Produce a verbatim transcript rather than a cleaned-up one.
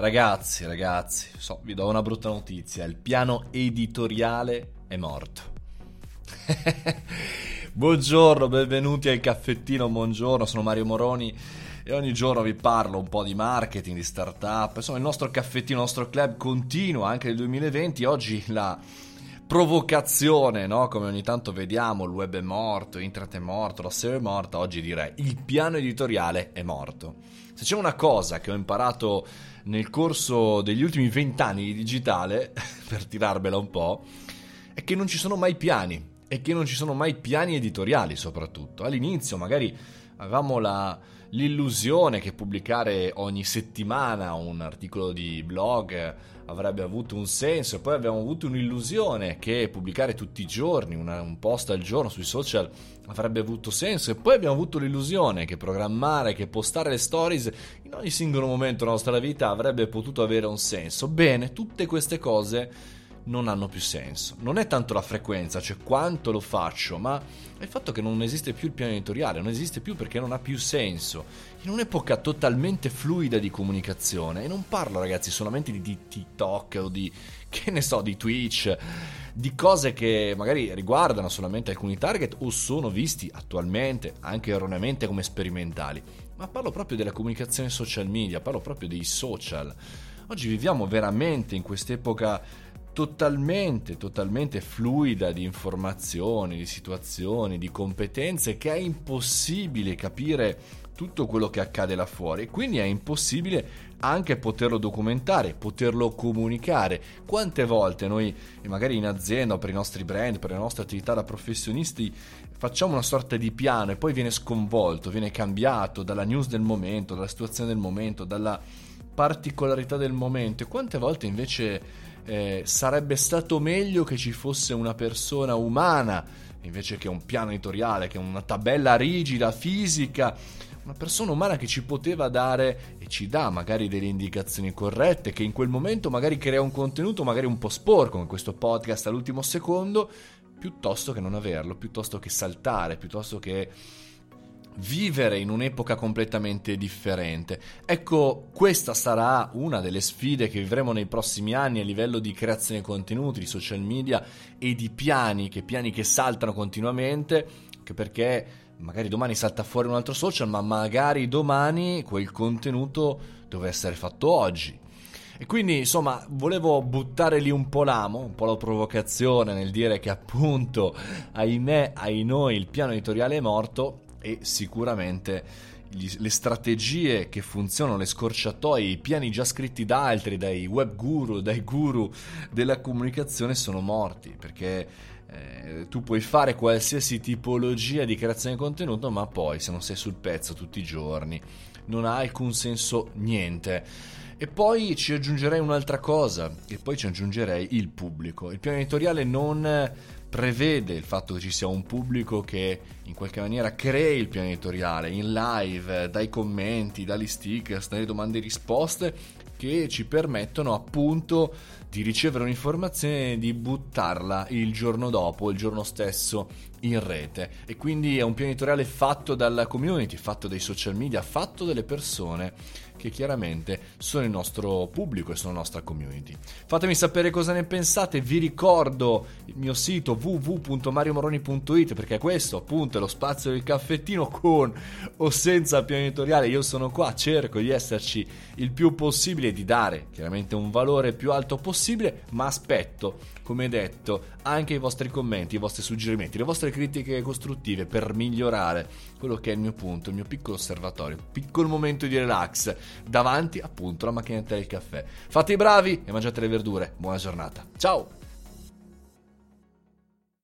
Ragazzi, ragazzi, so, vi do una brutta notizia, il piano editoriale è morto. Buongiorno, benvenuti al caffettino, buongiorno, sono Mario Moroni e ogni giorno vi parlo un po' di marketing, di startup, insomma il nostro caffettino, il nostro club continua anche nel duemilaventi, oggi la provocazione, no? Come ogni tanto vediamo, il web è morto, internet è morto, la serie è morta, oggi direi il piano editoriale è morto. Se c'è una cosa che ho imparato nel corso degli ultimi vent'anni di digitale, per tirarvela un po', è che non ci sono mai piani, e che non ci sono mai piani editoriali soprattutto. All'inizio magari avevamo la, l'illusione che pubblicare ogni settimana un articolo di blog avrebbe avuto un senso, e poi abbiamo avuto un'illusione che pubblicare tutti i giorni una, un post al giorno sui social avrebbe avuto senso, e poi abbiamo avuto l'illusione che programmare, che postare le stories in ogni singolo momento della nostra vita avrebbe potuto avere un senso. Bene, tutte queste cose non hanno più senso. Non è tanto la frequenza, cioè quanto lo faccio, ma è il fatto che non esiste più il piano editoriale, non esiste più perché non ha più senso. In un'epoca totalmente fluida di comunicazione, e non parlo ragazzi solamente di, di TikTok o di, che ne so, di Twitch, di cose che magari riguardano solamente alcuni target o sono visti attualmente anche erroneamente come sperimentali, ma parlo proprio della comunicazione social media, parlo proprio dei social. Oggi viviamo veramente in quest'epoca totalmente, totalmente fluida di informazioni, di situazioni, di competenze, che è impossibile capire tutto quello che accade là fuori, quindi è impossibile anche poterlo documentare, poterlo comunicare. Quante volte noi, magari in azienda, per i nostri brand, per le nostre attività da professionisti, facciamo una sorta di piano e poi viene sconvolto, viene cambiato dalla news del momento, dalla situazione del momento, dalla particolarità del momento. E quante volte invece Eh, sarebbe stato meglio che ci fosse una persona umana invece che un piano editoriale, che una tabella rigida, fisica, una persona umana che ci poteva dare e ci dà magari delle indicazioni corrette, che in quel momento magari crea un contenuto magari un po' sporco, come questo podcast all'ultimo secondo, piuttosto che non averlo, piuttosto che saltare, piuttosto che vivere in un'epoca completamente differente. Ecco, questa sarà una delle sfide che vivremo nei prossimi anni a livello di creazione di contenuti, di social media e di piani, che piani che saltano continuamente, anche perché magari domani salta fuori un altro social, ma magari domani quel contenuto doveva essere fatto oggi. E quindi, insomma, volevo buttare lì un po' l'amo, un po' la provocazione nel dire che appunto, ahimè, ahinoi, il piano editoriale è morto. E sicuramente le strategie che funzionano, le scorciatoie, i piani già scritti da altri, dai web guru, dai guru della comunicazione, sono morti, perché eh, tu puoi fare qualsiasi tipologia di creazione di contenuto, ma poi se non sei sul pezzo tutti i giorni non ha alcun senso niente. E poi ci aggiungerei un'altra cosa, e poi ci aggiungerei il pubblico. Il piano editoriale non prevede il fatto che ci sia un pubblico che in qualche maniera crei il piano editoriale in live, dai commenti, dagli stickers, dalle domande e risposte, che ci permettono appunto di ricevere un'informazione e di buttarla il giorno dopo, il giorno stesso in rete. E quindi è un piano editoriale fatto dalla community, fatto dai social media, fatto dalle persone che chiaramente sono il nostro pubblico e sono la nostra community. Fatemi sapere cosa ne pensate, vi ricordo il mio sito w w w punto mario moroni punto i t, perché questo appunto è lo spazio del caffettino con o senza piano editoriale. Io sono qua, cerco di esserci il più possibile, di dare chiaramente un valore più alto possibile, ma aspetto, come detto, anche i vostri commenti, i vostri suggerimenti, le vostre critiche costruttive per migliorare quello che è il mio punto, il mio piccolo osservatorio, piccolo momento di relax davanti appunto alla macchinetta del caffè. Fate i bravi e mangiate le verdure. Buona giornata, ciao!